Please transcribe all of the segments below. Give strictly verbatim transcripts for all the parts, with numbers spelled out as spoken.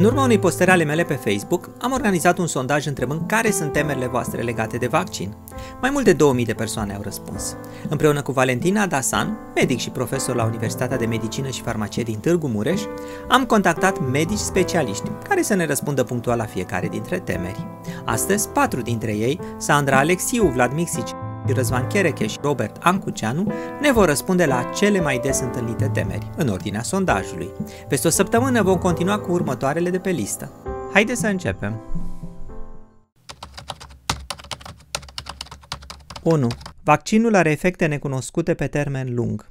În urma unei postări ale mele pe Facebook, am organizat un sondaj întrebând care sunt temerile voastre legate de vaccin. Mai mult de două mii de persoane au răspuns. Împreună cu Valentina Adasan, medic și profesor la Universitatea de Medicină și Farmacie din Târgu Mureș, am contactat medici specialiști care să ne răspundă punctual la fiecare dintre temeri. Astăzi, patru dintre ei, Sandra Alexiu, Vlad Mixici, Răzvan Chereche și Robert Ancuceanu, ne vor răspunde la cele mai des întâlnite temeri, în ordinea sondajului. Peste o săptămână vom continua cu următoarele de pe listă. Haideți să începem! unu. Vaccinul are efecte necunoscute pe termen lung.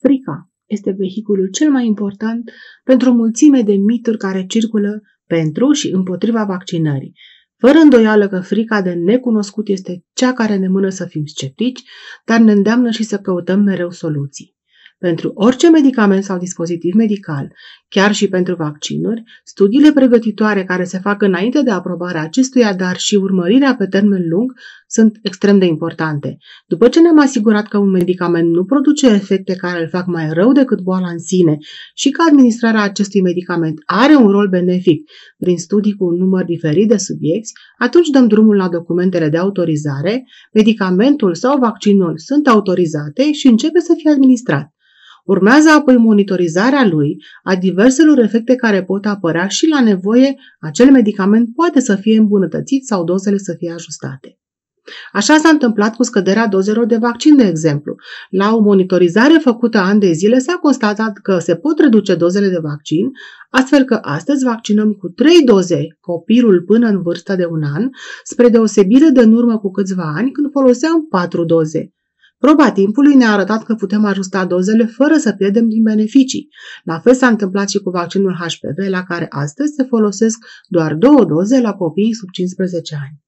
Frica este vehiculul cel mai important pentru o mulțime de mituri care circulă pentru și împotriva vaccinării. Fără îndoială că frica de necunoscut este cea care ne mână să fim sceptici, dar ne îndeamnă și să căutăm mereu soluții. Pentru orice medicament sau dispozitiv medical, chiar și pentru vaccinuri, studiile pregătitoare care se fac înainte de aprobarea acestuia, dar și urmărirea pe termen lung, sunt extrem de importante. După ce ne-am asigurat că un medicament nu produce efecte care îl fac mai rău decât boala în sine și că administrarea acestui medicament are un rol benefic prin studii cu un număr diferit de subiecți, atunci dăm drumul la documentele de autorizare, medicamentul sau vaccinul sunt autorizate și începe să fie administrat. Urmează apoi monitorizarea lui a diverselor efecte care pot apărea și la nevoie acel medicament poate să fie îmbunătățit sau dozele să fie ajustate. Așa s-a întâmplat cu scăderea dozelor de vaccin, de exemplu. La o monitorizare făcută ani de zile s-a constatat că se pot reduce dozele de vaccin, astfel că astăzi vaccinăm cu trei doze copilul până în vârsta de un an, spre deosebire de în urmă cu câțiva ani când foloseam patru doze. Proba timpului ne-a arătat că putem ajusta dozele fără să pierdem din beneficii. La fel s-a întâmplat și cu vaccinul H P V, la care astăzi se folosesc doar două doze la copiii sub cincisprezece ani.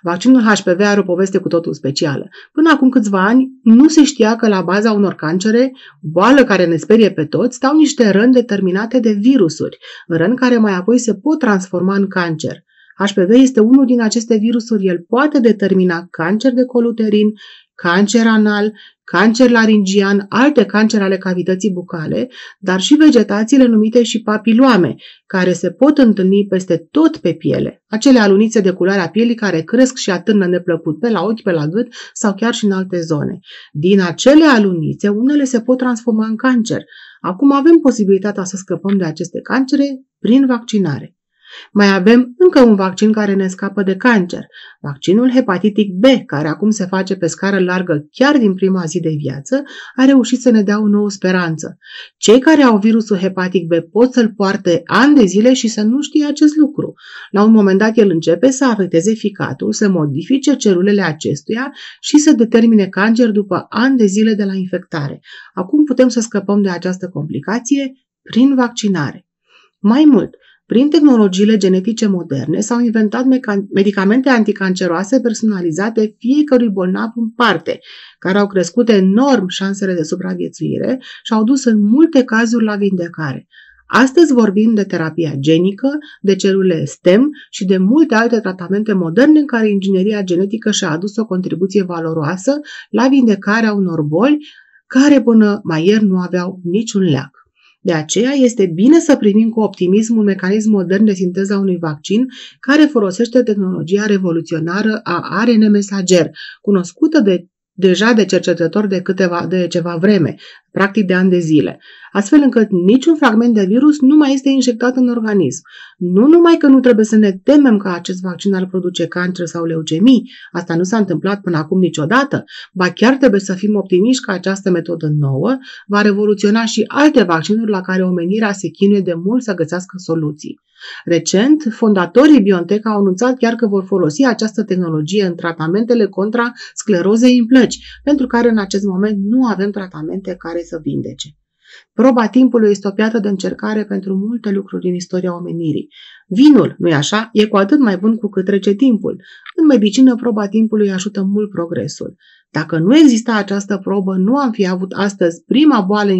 Vaccinul H P V are o poveste cu totul specială. Până acum câțiva ani nu se știa că la baza unor cancere, boală care ne sperie pe toți, stau niște răni determinate de virusuri, răni care mai apoi se pot transforma în cancer. H P V este unul din aceste virusuri, el poate determina cancer de col uterin, cancer anal, cancer laringian, alte cancere ale cavității bucale, dar și vegetațiile numite și papiloame, care se pot întâlni peste tot pe piele, acele alunițe de culoare a pielii care cresc și atârnă neplăcut pe la ochi, pe la gât sau chiar și în alte zone. Din acele alunițe, unele se pot transforma în cancer. Acum avem posibilitatea să scăpăm de aceste cancere prin vaccinare. Mai avem încă un vaccin care ne scapă de cancer, vaccinul hepatitic B, care acum se face pe scară largă chiar din prima zi de viață, a reușit să ne dea o nouă speranță. Cei care au virusul hepatic B pot să-l poarte ani de zile și să nu știe acest lucru. La un moment dat el începe să afecteze ficatul, să modifice celulele acestuia și să determine cancer după ani de zile de la infectare. Acum putem să scăpăm de această complicație prin vaccinare. Mai mult, prin tehnologiile genetice moderne s-au inventat medicamente anticanceroase personalizate fiecărui bolnav în parte, care au crescut enorm șansele de supraviețuire și au dus în multe cazuri la vindecare. Astăzi vorbim de terapia genică, de celule STEM și de multe alte tratamente moderne în care ingineria genetică și-a adus o contribuție valoroasă la vindecarea unor boli care până mai ieri nu aveau niciun leac. De aceea este bine să primim cu optimism un mecanism modern de sinteză a unui vaccin care folosește tehnologia revoluționară a A R N mesager, cunoscută de, deja de cercetători de, câteva, de ceva vreme, practic de ani de zile, astfel încât niciun fragment de virus nu mai este injectat în organism. Nu numai că nu trebuie să ne temem că acest vaccin ar produce cancer sau leucemii, asta nu s-a întâmplat până acum niciodată, ba chiar trebuie să fim optimiști că această metodă nouă va revoluționa și alte vaccinuri la care omenirea se chinuie de mult să găsească soluții. Recent, fondatorii BioNTech au anunțat chiar că vor folosi această tehnologie în tratamentele contra sclerozei în plăci, pentru care în acest moment nu avem tratamente care să vindece. Proba timpului este o piatră de încercare pentru multe lucruri din istoria omenirii. Vinul, nu-i așa, e cu atât mai bun cu cât trece timpul. În medicină, proba timpului ajută mult progresul. Dacă nu exista această probă, nu am fi avut astăzi prima boală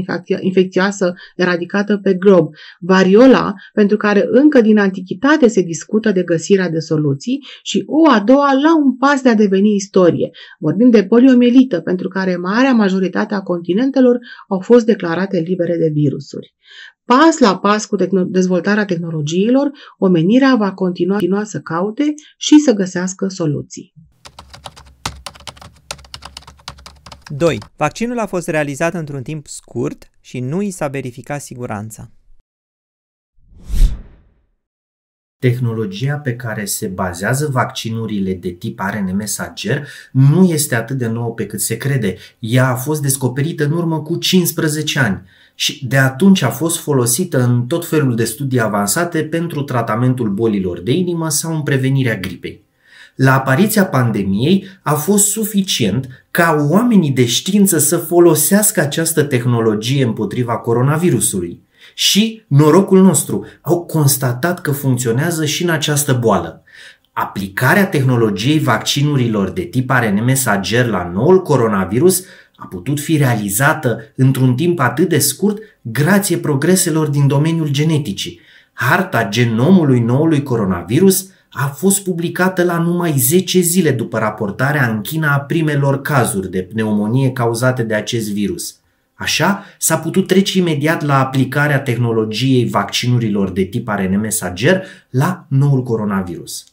infecțioasă eradicată pe glob, variola, pentru care încă din antichitate se discută de găsirea de soluții, și o a doua la un pas de a deveni istorie. Vorbim de poliomielită, pentru care marea majoritate a continentelor au fost declarate libere de virusuri. Pas la pas cu dezvoltarea tehnologiilor, omenirea va continua să caute și să găsească soluții. doi. Vaccinul a fost realizat într-un timp scurt și nu i s-a verificat siguranța. Tehnologia pe care se bazează vaccinurile de tip A R N mesager nu este atât de nouă pe cât se crede. Ea a fost descoperită în urmă cu cincisprezece ani și de atunci a fost folosită în tot felul de studii avansate pentru tratamentul bolilor de inimă sau în prevenirea gripei. La apariția pandemiei a fost suficient ca oamenii de știință să folosească această tehnologie împotriva coronavirusului. Și, norocul nostru, au constatat că funcționează și în această boală. Aplicarea tehnologiei vaccinurilor de tip A R N mesager la noul coronavirus a putut fi realizată într-un timp atât de scurt grație progreselor din domeniul geneticii. Harta genomului noului coronavirus a fost publicată la numai zece zile după raportarea în China a primelor cazuri de pneumonie cauzate de acest virus. Așa, s-a putut trece imediat la aplicarea tehnologiei vaccinurilor de tip A R N mesager la noul coronavirus.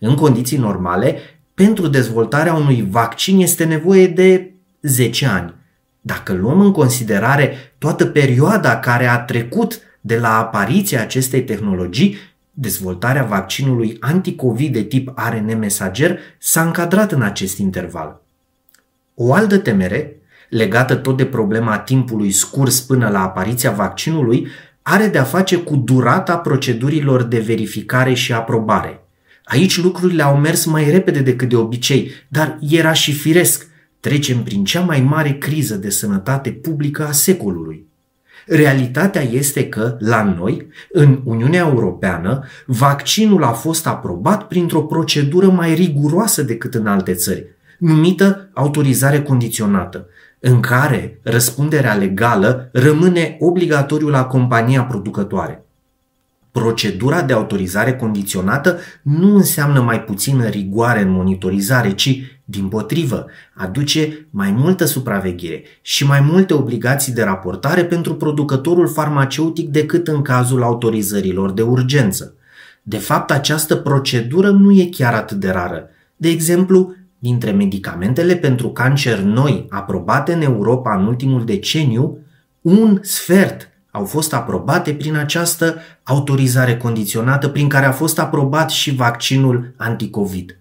În condiții normale, pentru dezvoltarea unui vaccin este nevoie de zece ani. Dacă luăm în considerare toată perioada care a trecut de la apariția acestei tehnologii, dezvoltarea vaccinului anticovid de tip A R N mesager s-a încadrat în acest interval. O altă temere, legată tot de problema timpului scurs până la apariția vaccinului, are de-a face cu durata procedurilor de verificare și aprobare. Aici lucrurile au mers mai repede decât de obicei, dar era și firesc. Trecem prin cea mai mare criză de sănătate publică a secolului. Realitatea este că, la noi, în Uniunea Europeană, vaccinul a fost aprobat printr-o procedură mai riguroasă decât în alte țări, numită autorizare condiționată, în care răspunderea legală rămâne obligatoriu la compania producătoare. Procedura de autorizare condiționată nu înseamnă mai puțină rigoare în monitorizare, ci, dimpotrivă, aduce mai multă supraveghere și mai multe obligații de raportare pentru producătorul farmaceutic decât în cazul autorizărilor de urgență. De fapt, această procedură nu e chiar atât de rară. De exemplu, dintre medicamentele pentru cancer noi aprobate în Europa în ultimul deceniu, un sfert au fost aprobate prin această autorizare condiționată, prin care a fost aprobat și vaccinul anticovid.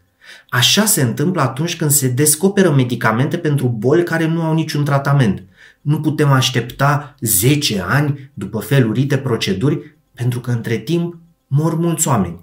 Așa se întâmplă atunci când se descoperă medicamente pentru boli care nu au niciun tratament. Nu putem aștepta zece ani după felurite proceduri, pentru că între timp mor mulți oameni.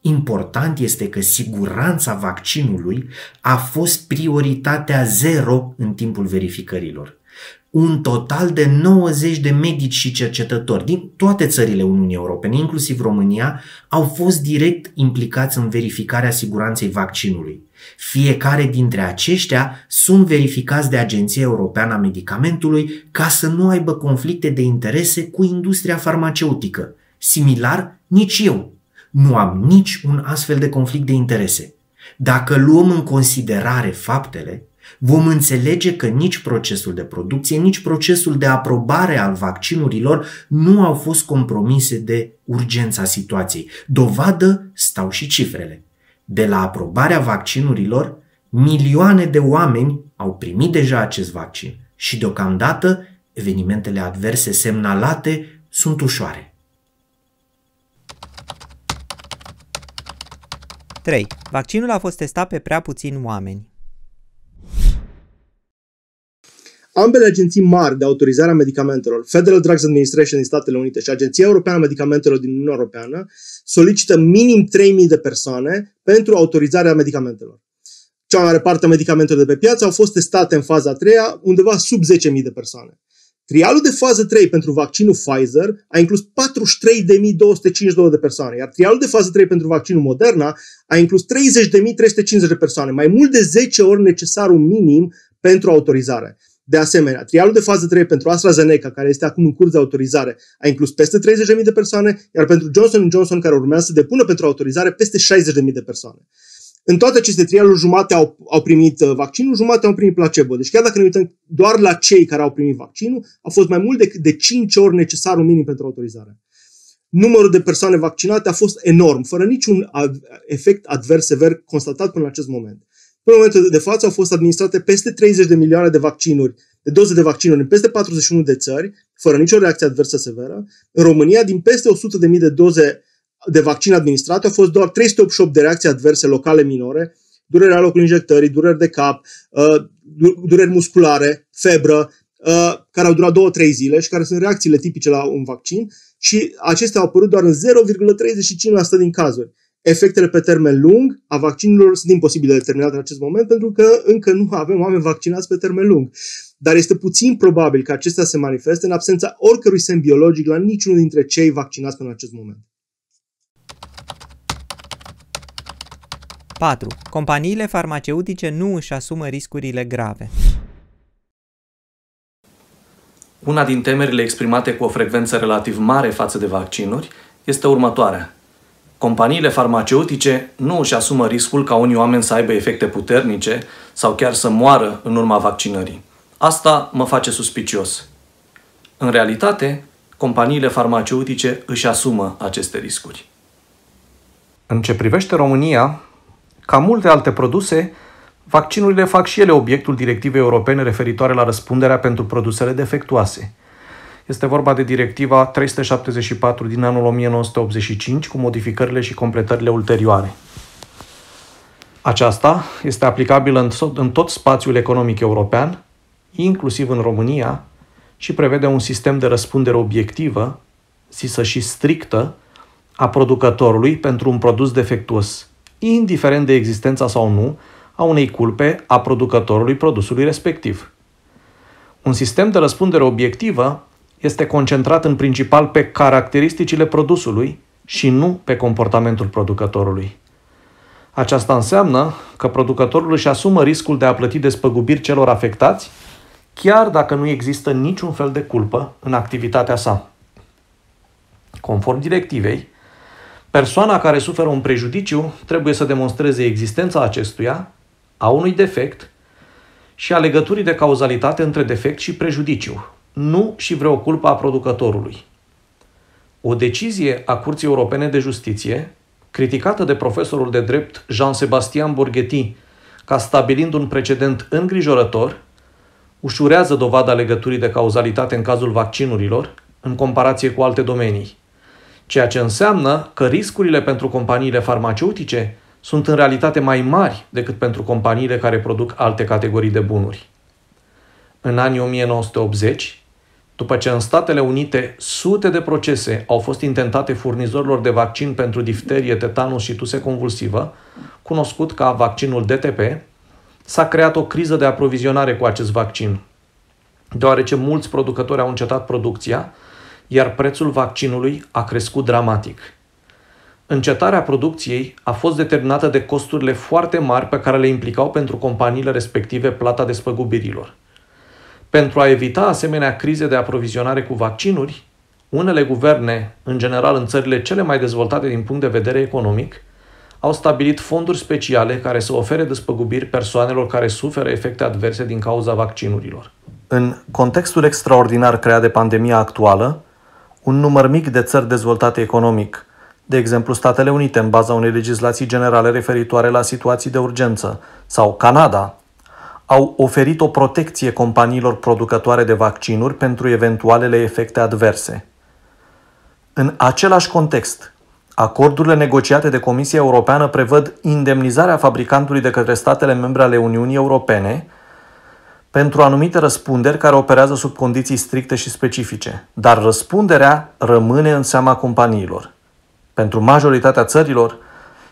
Important este că siguranța vaccinului a fost prioritatea zero în timpul verificărilor. Un total de nouăzeci de medici și cercetători din toate țările Uniunii Europene, inclusiv România, au fost direct implicați în verificarea siguranței vaccinului. Fiecare dintre aceștia sunt verificați de Agenția Europeană a Medicamentului ca să nu aibă conflicte de interese cu industria farmaceutică. Similar, nici eu nu am nici un astfel de conflict de interese. Dacă luăm în considerare faptele, vom înțelege că nici procesul de producție, nici procesul de aprobare al vaccinurilor nu au fost compromise de urgența situației. Dovadă stau și cifrele. De la aprobarea vaccinurilor, milioane de oameni au primit deja acest vaccin și deocamdată evenimentele adverse semnalate sunt ușoare. trei. Vaccinul a fost testat pe prea puțini oameni. Ambele agenții mari de autorizare a medicamentelor, Federal Drugs Administration din Statele Unite și Agenția Europeană a Medicamentelor din Uniunea Europeană, solicită minim trei mii de persoane pentru autorizarea medicamentelor. Cea mai mare parte a medicamentelor de pe piață au fost testate în faza a treia, undeva sub zece mii de persoane. Trialul de fază trei pentru vaccinul Pfizer a inclus patruzeci și trei de mii două sute cincizeci și două de persoane, iar trialul de fază trei pentru vaccinul Moderna a inclus treizeci de mii trei sute cincizeci de persoane, mai mult de zece ori necesarul minim pentru autorizare. De asemenea, trialul de fază trei pentru AstraZeneca, care este acum în curs de autorizare, a inclus peste treizeci de mii de persoane, iar pentru Johnson and Johnson, care urmează să depună pentru autorizare, peste șaizeci de mii de persoane. În toate aceste trialuri, jumate au, au primit vaccinul, jumate au primit placebo. Deci chiar dacă ne uităm doar la cei care au primit vaccinul, a fost mai mult decât de cinci ori necesarul minim pentru autorizare. Numărul de persoane vaccinate a fost enorm, fără niciun efect advers sever constatat până la acest moment. Până în momentul de față au fost administrate peste treizeci de milioane de vaccinuri, de doze de vaccinuri în peste patruzeci și unu de țări, fără nicio reacție adversă severă. În România, din peste o sută de mii de doze de vaccin administrate, au fost doar trei sute optzeci și opt de reacții adverse locale minore, dureri la locul injectării, dureri de cap, dureri musculare, febră, care au durat două-trei zile și care sunt reacțiile tipice la un vaccin, și acestea au apărut doar în zero virgulă treizeci și cinci la sută din cazuri. Efectele pe termen lung a vaccinurilor sunt imposibile de determinat în acest moment pentru că încă nu avem oameni vaccinați pe termen lung. Dar este puțin probabil că acestea se manifeste în absența oricărui semn biologic la niciunul dintre cei vaccinați până în acest moment. patru. Companiile farmaceutice nu își asumă riscurile grave. Una din temerile exprimate cu o frecvență relativ mare față de vaccinuri este următoarea. Companiile farmaceutice nu își asumă riscul ca unii oameni să aibă efecte puternice sau chiar să moară în urma vaccinării. Asta mă face suspicios. În realitate, companiile farmaceutice își asumă aceste riscuri. În ce privește România, ca multe alte produse, vaccinurile fac și ele obiectul directivei europene referitoare la răspunderea pentru produsele defectuoase. Este vorba de directiva trei sute șaptezeci și patru din anul o mie nouă sute optzeci și cinci, cu modificările și completările ulterioare. Aceasta este aplicabilă în tot spațiul economic european, inclusiv în România, și prevede un sistem de răspundere obiectivă, zisă și strictă, a producătorului pentru un produs defectuos, indiferent de existența sau nu a unei culpe a producătorului produsului respectiv. Un sistem de răspundere obiectivă este concentrat în principal pe caracteristicile produsului și nu pe comportamentul producătorului. Aceasta înseamnă că producătorul își asumă riscul de a plăti despăgubiri celor afectați, chiar dacă nu există niciun fel de culpă în activitatea sa. Conform directivei, persoana care suferă un prejudiciu trebuie să demonstreze existența acestuia, a unui defect și a legăturii de cauzalitate între defect și prejudiciu, nu și vreo culpă a producătorului. O decizie a Curții Europene de Justiție, criticată de profesorul de drept Jean-Sebastien Borghetti ca stabilind un precedent îngrijorător, ușurează dovada legăturii de cauzalitate în cazul vaccinurilor în comparație cu alte domenii, ceea ce înseamnă că riscurile pentru companiile farmaceutice sunt în realitate mai mari decât pentru companiile care produc alte categorii de bunuri. În anii o mie nouă sute optzeci, după ce în Statele Unite sute de procese au fost intentate furnizorilor de vaccin pentru difterie, tetanus și tuse convulsivă, cunoscut ca vaccinul D T P, s-a creat o criză de aprovizionare cu acest vaccin, deoarece mulți producători au încetat producția, iar prețul vaccinului a crescut dramatic. Încetarea producției a fost determinată de costurile foarte mari pe care le implicau pentru companiile respective plata despăgubirilor. Pentru a evita asemenea crize de aprovizionare cu vaccinuri, unele guverne, în general în țările cele mai dezvoltate din punct de vedere economic, au stabilit fonduri speciale care să ofere despăgubiri persoanelor care suferă efecte adverse din cauza vaccinurilor. În contextul extraordinar creat de pandemia actuală, un număr mic de țări dezvoltate economic, de exemplu Statele Unite în baza unei legislații generale referitoare la situații de urgență, sau Canada, au oferit o protecție companiilor producătoare de vaccinuri pentru eventualele efecte adverse. În același context, acordurile negociate de Comisia Europeană prevăd indemnizarea fabricantului de către statele membre ale Uniunii Europene pentru anumite răspunderi care operează sub condiții stricte și specifice, dar răspunderea rămâne în seama companiilor. Pentru majoritatea țărilor,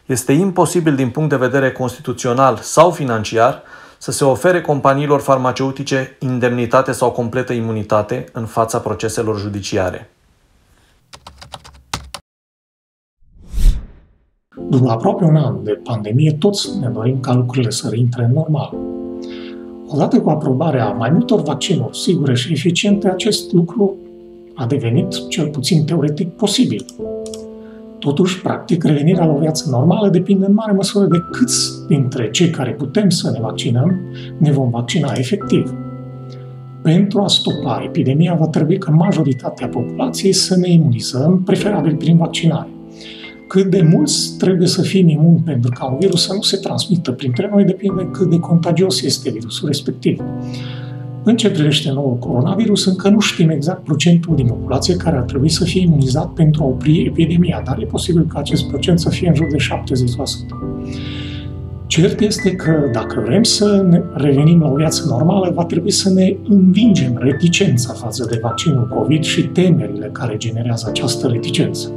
este imposibil din punct de vedere constituțional sau financiar să se ofere companiilor farmaceutice indemnitate sau completă imunitate în fața proceselor judiciare. După aproape un an de pandemie, toți ne dorim ca lucrurile să reintre în normal. Odată cu aprobarea mai multor vaccinuri sigure și eficiente, acest lucru a devenit cel puțin teoretic posibil. Totuși, practic, revenirea la o viață normală depinde în mare măsură de câți dintre cei care putem să ne vaccinăm ne vom vaccina efectiv. Pentru a stopa epidemia, va trebui ca majoritatea populației să ne imunizăm, preferabil prin vaccinare. Cât de mulți trebuie să fim imuni pentru ca un virus să nu se transmită printre noi, depinde cât de contagios este virusul respectiv. În ce privește noul coronavirus, încă nu știm exact procentul din populație care ar trebui să fie imunizat pentru a opri epidemia, dar e posibil ca acest procent să fie în jur de șaptezeci la sută. Cert este că, dacă vrem să ne revenim la o viață normală, va trebui să ne învingem reticența față de vaccinul COVID și temerile care generează această reticență.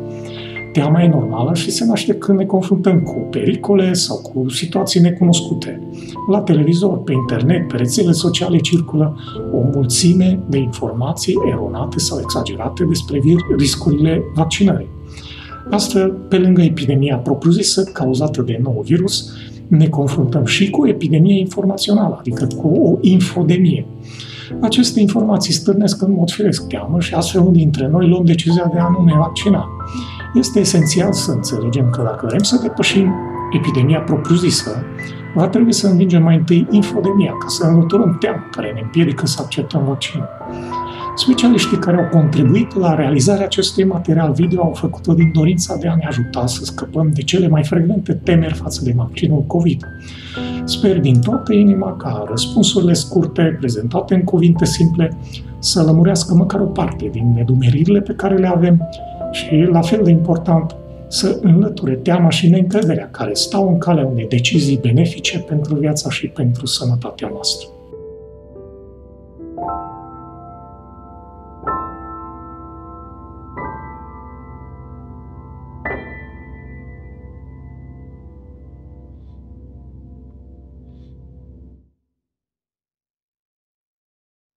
Teama e normală și se naște când ne confruntăm cu pericole sau cu situații necunoscute. La televizor, pe internet, pe rețele sociale circulă o mulțime de informații eronate sau exagerate despre riscurile vaccinării. Astfel, pe lângă epidemia propriu-zisă cauzată de nou virus, ne confruntăm și cu epidemie informațională, adică cu o infodemie. Aceste informații stârnesc în mod firesc teamă și astfel unii dintre noi luăm decizia de a nu ne vaccina. Este esențial să înțelegem că dacă vrem să depășim epidemia propriu-zisă, va trebui să învingem mai întâi infodemia, ca să înlăturăm teama care ne împiedică să acceptăm vaccinul. Specialiștii care au contribuit la realizarea acestui material video au făcut-o din dorința de a ne ajuta să scăpăm de cele mai frecvente temeri față de vaccinul COVID. Sper din toată inima ca răspunsurile scurte, prezentate în cuvinte simple, să lămurească măcar o parte din nedumeririle pe care le avem și, la fel de important, să înlăture teama și neîncrederea care stau în calea unei decizii benefice pentru viața și pentru sănătatea noastră.